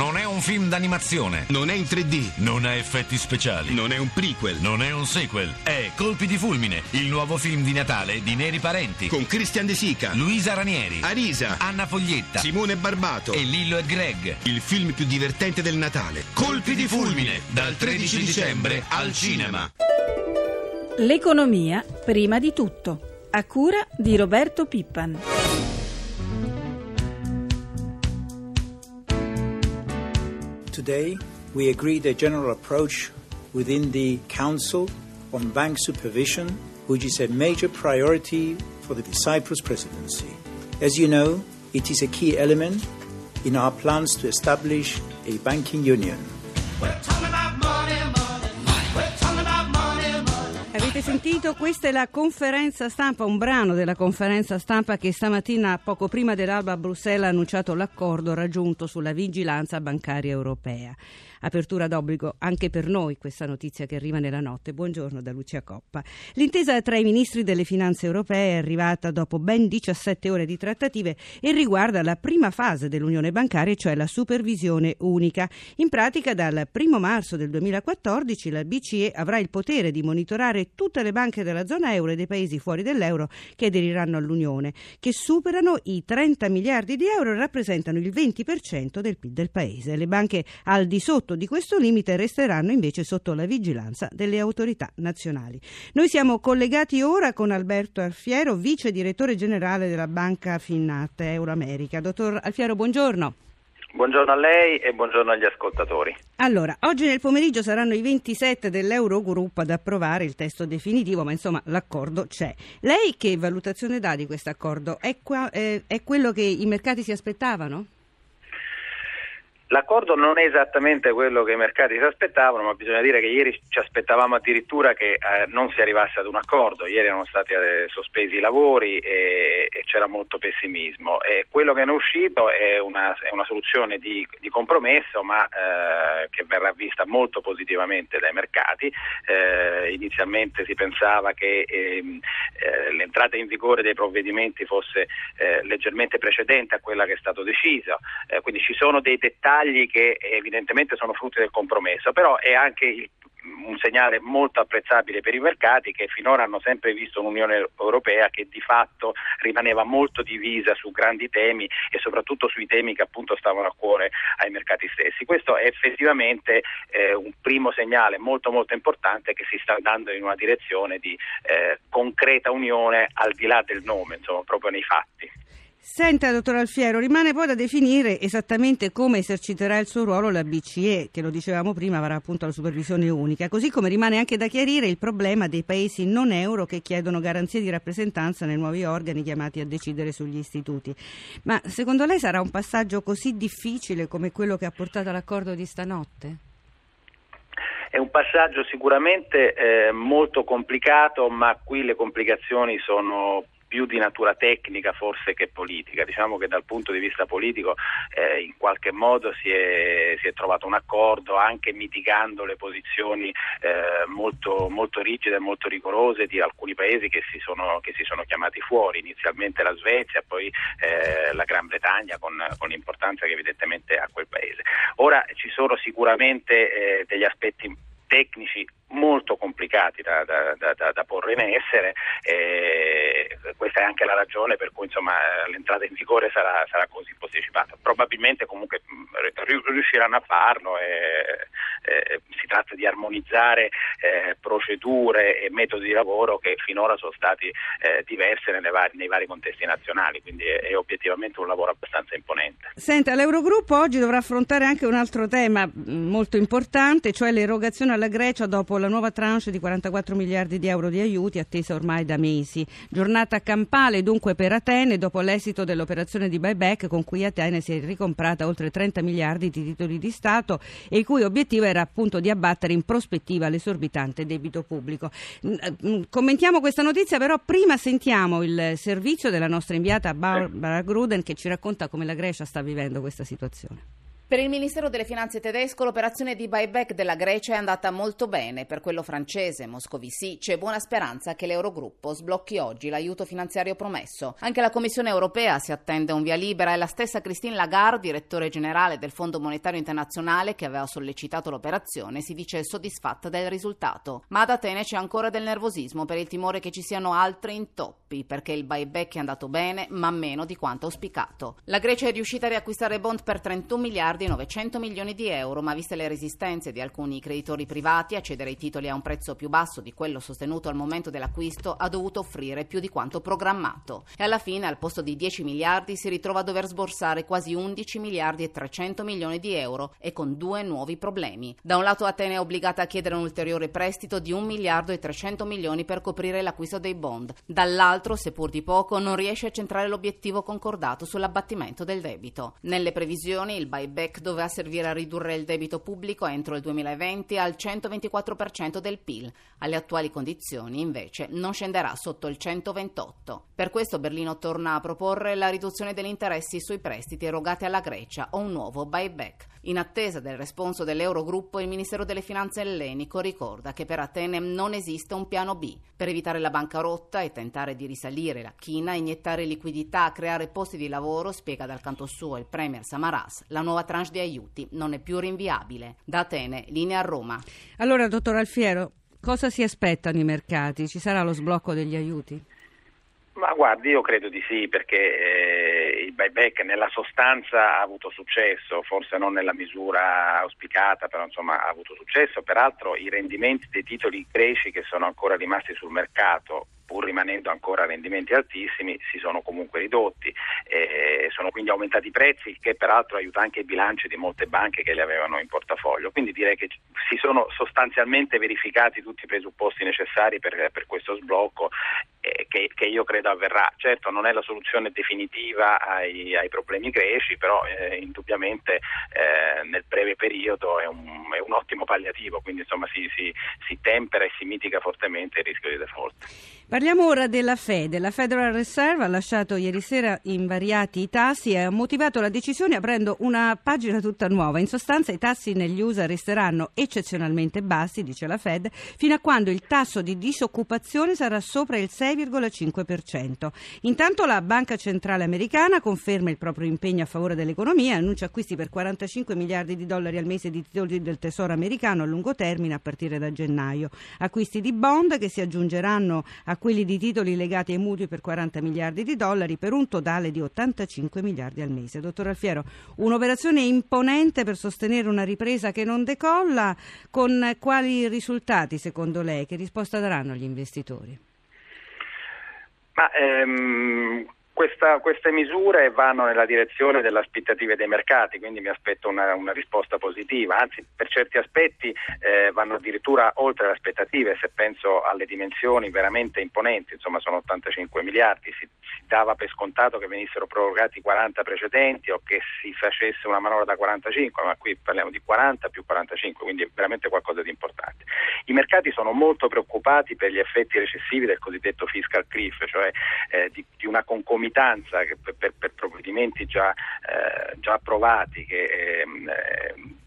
Non è un film d'animazione. Non è in 3D. Non ha effetti speciali. Non è un prequel. Non è un sequel. È Colpi di fulmine, il nuovo film di Natale di Neri Parenti. Con Christian De Sica, Luisa Ranieri, Arisa, Anna Foglietta, Simone Barbato e Lillo e Greg. Il film più divertente del Natale. Colpi di fulmine, dal 13 dicembre al cinema. L'economia prima di tutto, a cura di Roberto Pippan. Today we agreed a general approach within the Council on bank supervision, which is a major priority for the Cyprus presidency. As you know, it is a key element in our plans to establish a banking union. We're talking about money, money, money. We're talking about money, money. Avete sentito? Questa è la conferenza stampa, un brano della conferenza stampa che stamattina, poco prima dell'alba, a Bruxelles ha annunciato l'accordo raggiunto sulla vigilanza bancaria europea. Apertura d'obbligo anche per noi, questa notizia che arriva nella notte. Buongiorno da Lucia Coppa. L'intesa tra i ministri delle finanze europee è arrivata dopo ben 17 ore di trattative e riguarda la prima fase dell'unione bancaria, cioè la supervisione unica. In pratica, dal 1 marzo del 2014 la BCE avrà il potere di monitorare tutte le banche della zona euro e dei paesi fuori dell'euro che aderiranno all'unione, che superano i 30 miliardi di euro e rappresentano il 20% del PIL del paese. Le banche al di sotto di questo limite resteranno invece sotto la vigilanza delle autorità nazionali. Noi siamo collegati ora con Alberto Alfiero, vice direttore generale della Banca Finnat Euroamerica. Dottor Alfiero, buongiorno. Buongiorno a lei e buongiorno agli ascoltatori. Allora, oggi nel pomeriggio saranno i 27 dell'Eurogruppo ad approvare il testo definitivo, ma insomma l'accordo c'è. Lei che valutazione dà di questo accordo? È quello che i mercati si aspettavano? L'accordo non è esattamente quello che i mercati si aspettavano, ma bisogna dire che ieri ci aspettavamo addirittura che non si arrivasse ad un accordo. Ieri erano stati sospesi i lavori e c'era molto pessimismo. E quello che ne è uscito è una soluzione di compromesso, ma che verrà vista molto positivamente dai mercati. Inizialmente si pensava che l'entrata in vigore dei provvedimenti fosse leggermente precedente a quella che è stato deciso, quindi ci sono dei dettagli che evidentemente sono frutti del compromesso, però è anche un segnale molto apprezzabile per i mercati, che finora hanno sempre visto un'Unione Europea che di fatto rimaneva molto divisa su grandi temi e soprattutto sui temi che appunto stavano a cuore ai mercati stessi. Questo è effettivamente un primo segnale molto molto importante che si sta andando in una direzione di concreta unione al di là del nome, insomma proprio nei fatti. Senta, dottor Alfiero, rimane poi da definire esattamente come eserciterà il suo ruolo la BCE, che lo dicevamo prima avrà appunto la supervisione unica, così come rimane anche da chiarire il problema dei paesi non euro che chiedono garanzie di rappresentanza nei nuovi organi chiamati a decidere sugli istituti. Ma secondo lei sarà un passaggio così difficile come quello che ha portato all'accordo di stanotte? È un passaggio sicuramente molto complicato, ma qui le complicazioni sono più di natura tecnica forse che politica. Diciamo che dal punto di vista politico in qualche modo si è trovato un accordo, anche mitigando le posizioni molto, molto rigide e molto rigorose di alcuni paesi che si sono chiamati fuori, inizialmente la Svezia, poi la Gran Bretagna, con l'importanza che evidentemente ha quel paese. Ora ci sono sicuramente degli aspetti tecnici molto complicati da porre in essere, questa è anche la ragione per cui insomma l'entrata in vigore sarà così posticipata. Probabilmente comunque riusciranno a farlo, si tratta di armonizzare procedure e metodi di lavoro che finora sono stati diversi nei vari contesti nazionali, quindi è obiettivamente un lavoro abbastanza imponente. Senta, l'Eurogruppo oggi dovrà affrontare anche un altro tema molto importante, cioè l'erogazione alla Grecia dopo la nuova tranche di 44 miliardi di euro di aiuti attesa ormai da mesi. Giornata campale dunque per Atene dopo l'esito dell'operazione di buyback con cui Atene si è ricomprata oltre 30 miliardi di titoli di Stato e il cui obiettivo era appunto di abbattere in prospettiva l'esorbitante debito pubblico. Commentiamo questa notizia, però prima sentiamo il servizio della nostra inviata Barbara Gruden che ci racconta come la Grecia sta vivendo questa situazione. Per il Ministero delle Finanze tedesco l'operazione di buyback della Grecia è andata molto bene. Per quello francese, Moscovici, c'è buona speranza che l'Eurogruppo sblocchi oggi l'aiuto finanziario promesso. Anche la Commissione europea si attende un via libera e la stessa Christine Lagarde, direttore generale del Fondo Monetario Internazionale che aveva sollecitato l'operazione, si dice soddisfatta del risultato. Ma ad Atene c'è ancora del nervosismo per il timore che ci siano altri intoppi, perché il buyback è andato bene ma meno di quanto auspicato. La Grecia è riuscita a riacquistare bond per 31 miliardi di 900 milioni di euro, ma viste le resistenze di alcuni creditori privati a cedere i titoli a un prezzo più basso di quello sostenuto al momento dell'acquisto, ha dovuto offrire più di quanto programmato e alla fine al posto di 10 miliardi si ritrova a dover sborsare quasi 11 miliardi e 300 milioni di euro e con due nuovi problemi. Da un lato Atene è obbligata a chiedere un ulteriore prestito di 1 miliardo e 300 milioni per coprire l'acquisto dei bond, dall'altro, seppur di poco, non riesce a centrare l'obiettivo concordato sull'abbattimento del debito. Nelle previsioni il buyback doveva servire a ridurre il debito pubblico entro il 2020 al 124% del PIL. Alle attuali condizioni, invece, non scenderà sotto il 128%. Per questo Berlino torna a proporre la riduzione degli interessi sui prestiti erogati alla Grecia o un nuovo buyback. In attesa del responso dell'Eurogruppo, il Ministero delle Finanze ellenico ricorda che per Atene non esiste un piano B. Per evitare la bancarotta e tentare di risalire la china, iniettare liquidità, creare posti di lavoro, spiega dal canto suo il premier Samaras, la nuova tranche di aiuti non è più rinviabile. Da Atene, linea a Roma. Allora, dottor Alfiero, cosa si aspettano i mercati? Ci sarà lo sblocco degli aiuti? Ma guardi, io credo di sì, perché il buyback nella sostanza ha avuto successo, forse non nella misura auspicata, però insomma ha avuto successo. Peraltro i rendimenti dei titoli greci che sono ancora rimasti sul mercato, pur rimanendo ancora rendimenti altissimi, si sono comunque ridotti, sono quindi aumentati i prezzi, che peraltro aiuta anche i bilanci di molte banche che li avevano in portafoglio. Quindi direi che si sono sostanzialmente verificati tutti i presupposti necessari per questo sblocco che io credo avverrà. Certo non è la soluzione definitiva ai problemi greci, però indubbiamente nel breve periodo è un ottimo palliativo, quindi insomma si tempera e si mitiga fortemente il rischio di default. Parliamo ora della Fed. La Federal Reserve ha lasciato ieri sera invariati i tassi e ha motivato la decisione aprendo una pagina tutta nuova. In sostanza i tassi negli USA resteranno eccezionalmente bassi, dice la Fed, fino a quando il tasso di disoccupazione sarà sopra il 6,5%. Intanto la Banca Centrale Americana conferma il proprio impegno a favore dell'economia e annuncia acquisti per 45 miliardi di dollari al mese di titoli del Tesoro americano a lungo termine a partire da gennaio. Acquisti di bond che si aggiungeranno a quelli di titoli legati ai mutui per 40 miliardi di dollari per un totale di 85 miliardi al mese. Dottor Alfiero, un'operazione imponente per sostenere una ripresa che non decolla, con quali risultati secondo lei? Che risposta daranno gli investitori? Queste misure vanno nella direzione delle aspettative dei mercati, quindi mi aspetto una risposta positiva, anzi per certi aspetti vanno addirittura oltre le aspettative, se penso alle dimensioni veramente imponenti, insomma sono 85 miliardi, si dava per scontato che venissero prorogati 40 precedenti o che si facesse una manovra da 45, ma qui parliamo di 40 più 45, quindi è veramente qualcosa di importante. I mercati sono molto preoccupati per gli effetti recessivi del cosiddetto fiscal cliff, cioè di una concomitanza che per provvedimenti già approvati, che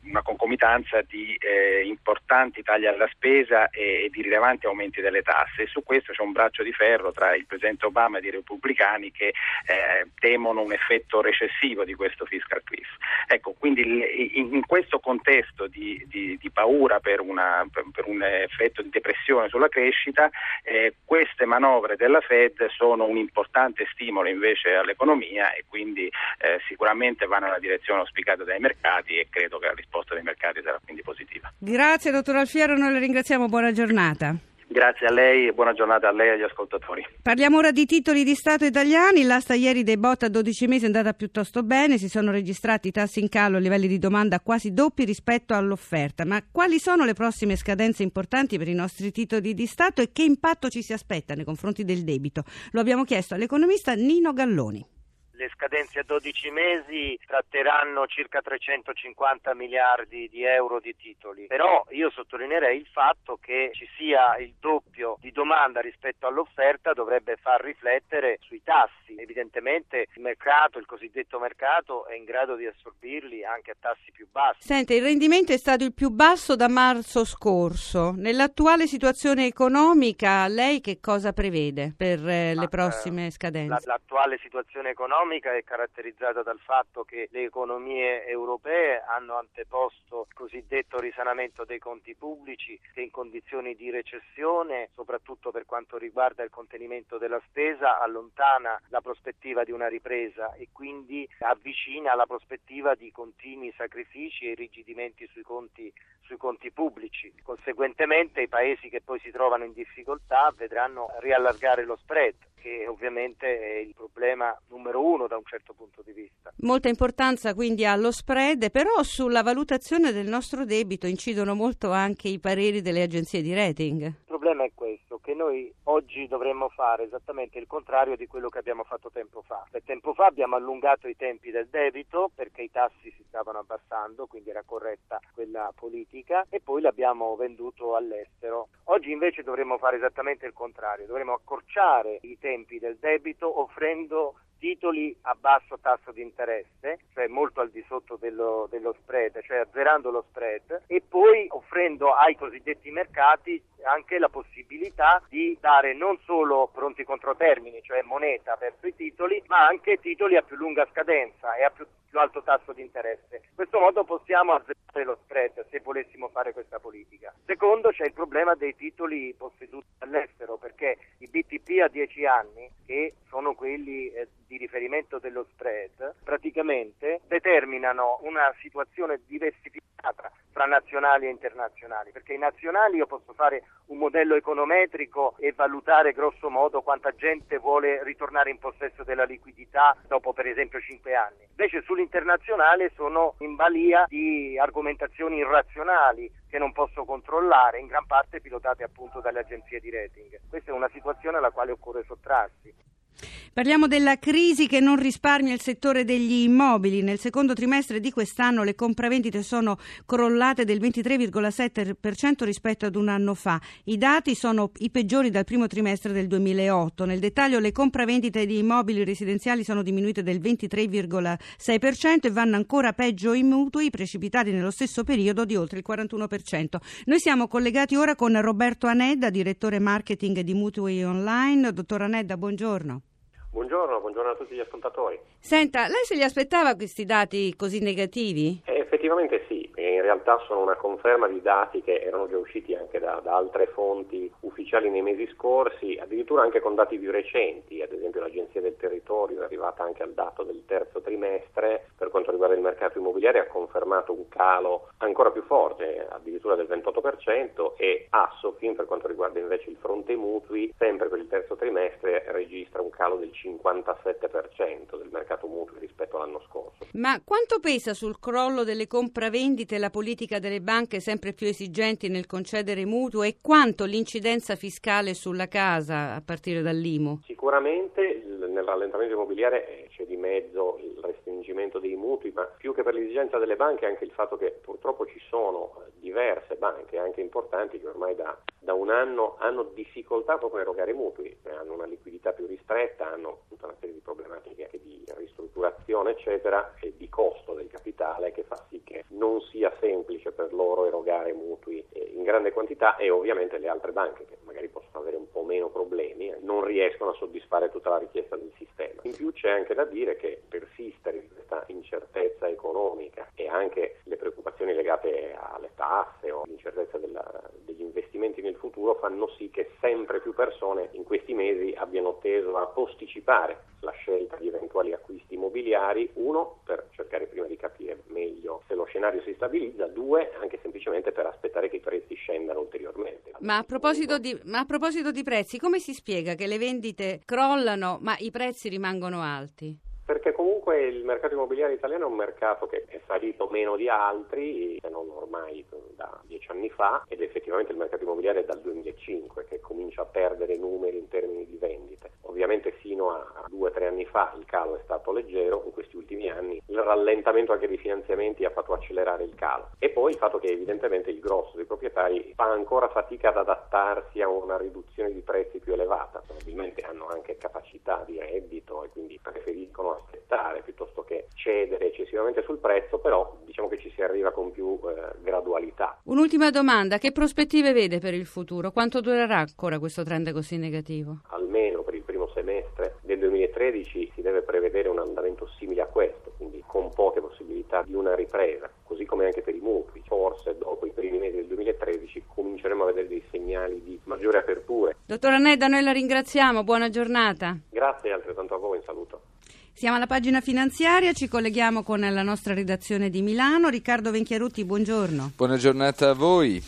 una concomitanza di importanti tagli alla spesa e di rilevanti aumenti delle tasse, e su questo c'è un braccio di ferro tra il presidente Obama e i repubblicani che temono un effetto recessivo di questo fiscal cliff. Ecco, quindi in questo contesto di paura per un effetto di depressione sulla crescita, queste manovre della Fed sono un importante stimolo invece all'economia e quindi sicuramente vanno nella direzione auspicata dai mercati e credo che la risposta dei mercati sarà quindi positiva. Grazie dottor Alfiero, noi la ringraziamo, buona giornata. Grazie a lei e buona giornata a lei e agli ascoltatori. Parliamo ora di titoli di Stato italiani. L'asta ieri dei BOT a 12 mesi è andata piuttosto bene, si sono registrati tassi in calo a livelli di domanda quasi doppi rispetto all'offerta, ma quali sono le prossime scadenze importanti per i nostri titoli di Stato e che impatto ci si aspetta nei confronti del debito? Lo abbiamo chiesto all'economista Nino Galloni. Le scadenze a 12 mesi tratteranno circa 350 miliardi di euro di titoli, però io sottolineerei il fatto che ci sia il doppio di domanda rispetto all'offerta dovrebbe far riflettere sui tassi. Evidentemente il mercato, il cosiddetto mercato, è in grado di assorbirli anche a tassi più bassi. Sente, il rendimento è stato il più basso da marzo scorso. Nell'attuale situazione economica lei che cosa prevede per le prossime scadenze? L'attuale situazione economica è caratterizzata dal fatto che le economie europee hanno anteposto il cosiddetto risanamento dei conti pubblici, che in condizioni di recessione, soprattutto per quanto riguarda il contenimento della spesa, allontana la prospettiva di una ripresa e quindi avvicina la prospettiva di continui sacrifici e irrigidimenti sui conti pubblici. Conseguentemente i paesi che poi si trovano in difficoltà vedranno riallargare lo spread, che ovviamente è il problema numero uno da un certo punto di vista. Molta importanza quindi allo spread, però sulla valutazione del nostro debito incidono molto anche i pareri delle agenzie di rating. Il problema è questo, che noi oggi dovremmo fare esattamente il contrario di quello che abbiamo fatto tempo fa. Per tempo fa abbiamo allungato i tempi del debito perché i tassi si stavano abbassando, quindi era corretta quella politica, e poi l'abbiamo venduto all'estero. Oggi invece dovremmo fare esattamente il contrario, dovremmo accorciare i tempi del debito offrendo titoli a basso tasso di interesse, cioè molto al di sotto dello spread, cioè azzerando lo spread, e poi offrendo ai cosiddetti mercati anche la possibilità di dare non solo pronti controtermini, cioè moneta verso i titoli, ma anche titoli a più lunga scadenza e a più alto tasso di interesse. In questo modo possiamo azzerare lo spread se volessimo fare questa politica. Secondo, c'è il problema dei titoli posseduti all'estero, perché i BTP a 10 anni, che sono quelli di riferimento dello spread, praticamente determinano una situazione diversificata fra nazionali e internazionali, perché i nazionali io posso fare un modello econometrico e valutare grosso modo quanta gente vuole ritornare in possesso della liquidità dopo per esempio 5 anni, invece sull'internazionale sono in balia di argomentazioni irrazionali che non posso controllare, in gran parte pilotate appunto dalle agenzie di rating. Questa è una situazione alla quale occorre sottrarsi. Parliamo della crisi che non risparmia il settore degli immobili. Nel secondo trimestre di quest'anno le compravendite sono crollate del 23,7% rispetto ad un anno fa. I dati sono i peggiori dal primo trimestre del 2008. Nel dettaglio le compravendite di immobili residenziali sono diminuite del 23,6% e vanno ancora peggio i mutui, precipitati nello stesso periodo di oltre il 41%. Noi siamo collegati ora con Roberto Anedda, direttore marketing di Mutui Online. Dottor Anedda, buongiorno. Buongiorno a tutti gli ascoltatori. Senta, lei se li aspettava questi dati così negativi? Effettivamente sì, in realtà sono una conferma di dati che erano già usciti anche da altre fonti ufficiali nei mesi scorsi, addirittura anche con dati più recenti, ad esempio l'Agenzia del Territorio è arrivata anche al dato del terzo trimestre, per quanto riguarda il mercato immobiliare ha confermato un calo ancora più forte, addirittura del 28%, e Assofin, per quanto riguarda invece il fronte mutui, sempre per il terzo trimestre registra un calo del 57% del mercato mutui rispetto all'anno scorso. Ma quanto pesa sul crollo delle compravendite la politica delle banche sempre più esigenti nel concedere mutuo e quanto l'incidenza fiscale sulla casa a partire dall'IMU? Sicuramente nel rallentamento immobiliare c'è di mezzo il restringimento dei mutui, ma più che per l'esigenza delle banche anche il fatto che purtroppo ci sono diverse banche anche importanti che ormai da un anno hanno difficoltà proprio a erogare mutui, hanno una liquidità più ristretta, hanno tutta una serie di problematiche anche di ristrutturazione eccetera e di costo del capitale che fa sì che non sia semplice per loro erogare mutui in grande quantità, e ovviamente le altre banche che magari possono avere un po' meno problemi non riescono a soddisfare tutta la richiesta del sistema. In più c'è anche da dire che persistere in questa incertezza economica e anche le preoccupazioni legate alle tasse o l'incertezza degli investimenti nel futuro fanno sì che sempre più persone in questi mesi abbiano teso a posticipare la scelta di eventuali acquisti immobiliari, uno per cercare prima di capire meglio se lo scenario si stabilizza, due anche semplicemente per aspettare che i prezzi scendano ulteriormente. Ma a proposito di prezzi, come si spiega che le vendite crollano ma i prezzi rimangono alti? Perché comunque il mercato immobiliare italiano è un mercato che è salito meno di altri, se non ormai da 10 anni fa, ed effettivamente il mercato immobiliare è dal 2005 che comincia a perdere numeri in termini di vendite. Ovviamente sino a 2 o 3 anni fa il calo è stato leggero, in questi ultimi anni il rallentamento anche dei finanziamenti ha fatto accelerare il calo. E poi il fatto che evidentemente il grosso dei proprietari fa ancora fatica ad adattarsi a una riduzione di prezzi più elevata, probabilmente hanno anche capacità di reddito e quindi preferiscono aspettare piuttosto che cedere eccessivamente sul prezzo, però diciamo che ci si arriva con più gradualità. Un'ultima domanda, che prospettive vede per il futuro? Quanto durerà ancora questo trend così negativo? Almeno per il primo semestre del 2013 si deve prevedere un andamento simile a questo, quindi con poche possibilità di una ripresa, così come anche per i mutui. Forse dopo i primi mesi del 2013 cominceremo a vedere dei segnali di maggiore aperture. Dottor Anedda, noi la ringraziamo, buona giornata. Grazie altrettanto a voi, un saluto. Siamo alla pagina finanziaria, ci colleghiamo con la nostra redazione di Milano. Riccardo Venchiarutti, buongiorno. Buona giornata a voi.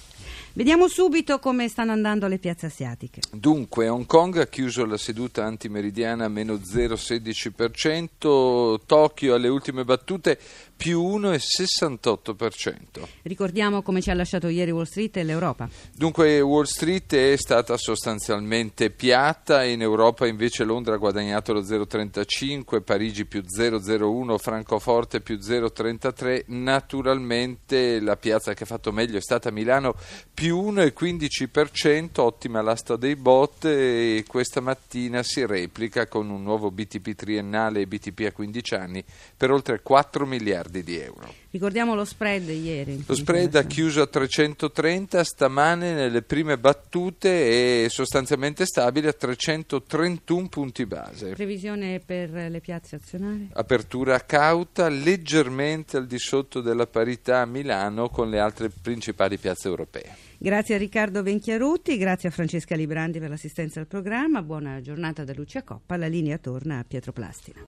Vediamo subito come stanno andando le piazze asiatiche. Dunque, Hong Kong ha chiuso la seduta antimeridiana meno 0,16%, Tokyo alle ultime battute più 1,68%. Ricordiamo come ci ha lasciato ieri Wall Street e l'Europa. Dunque, Wall Street è stata sostanzialmente piatta, in Europa invece Londra ha guadagnato lo 0,35%, Parigi più 0,01%, Francoforte più 0,33%, naturalmente la piazza che ha fatto meglio è stata Milano più 1,15%, ottima l'asta dei bot e questa mattina si replica con un nuovo BTP triennale e BTP a 15 anni per oltre 4 miliardi di euro. Ricordiamo lo spread ieri. Lo spread ha chiuso a 330, stamane nelle prime battute è sostanzialmente stabile a 331 punti base. Previsione per le piazze azionarie? Apertura cauta, leggermente al di sotto della parità a Milano con le altre principali piazze europee. Grazie a Riccardo Venchiarutti, grazie a Francesca Librandi per l'assistenza al programma. Buona giornata da Lucia Coppa, la linea torna a Pietro Plastino.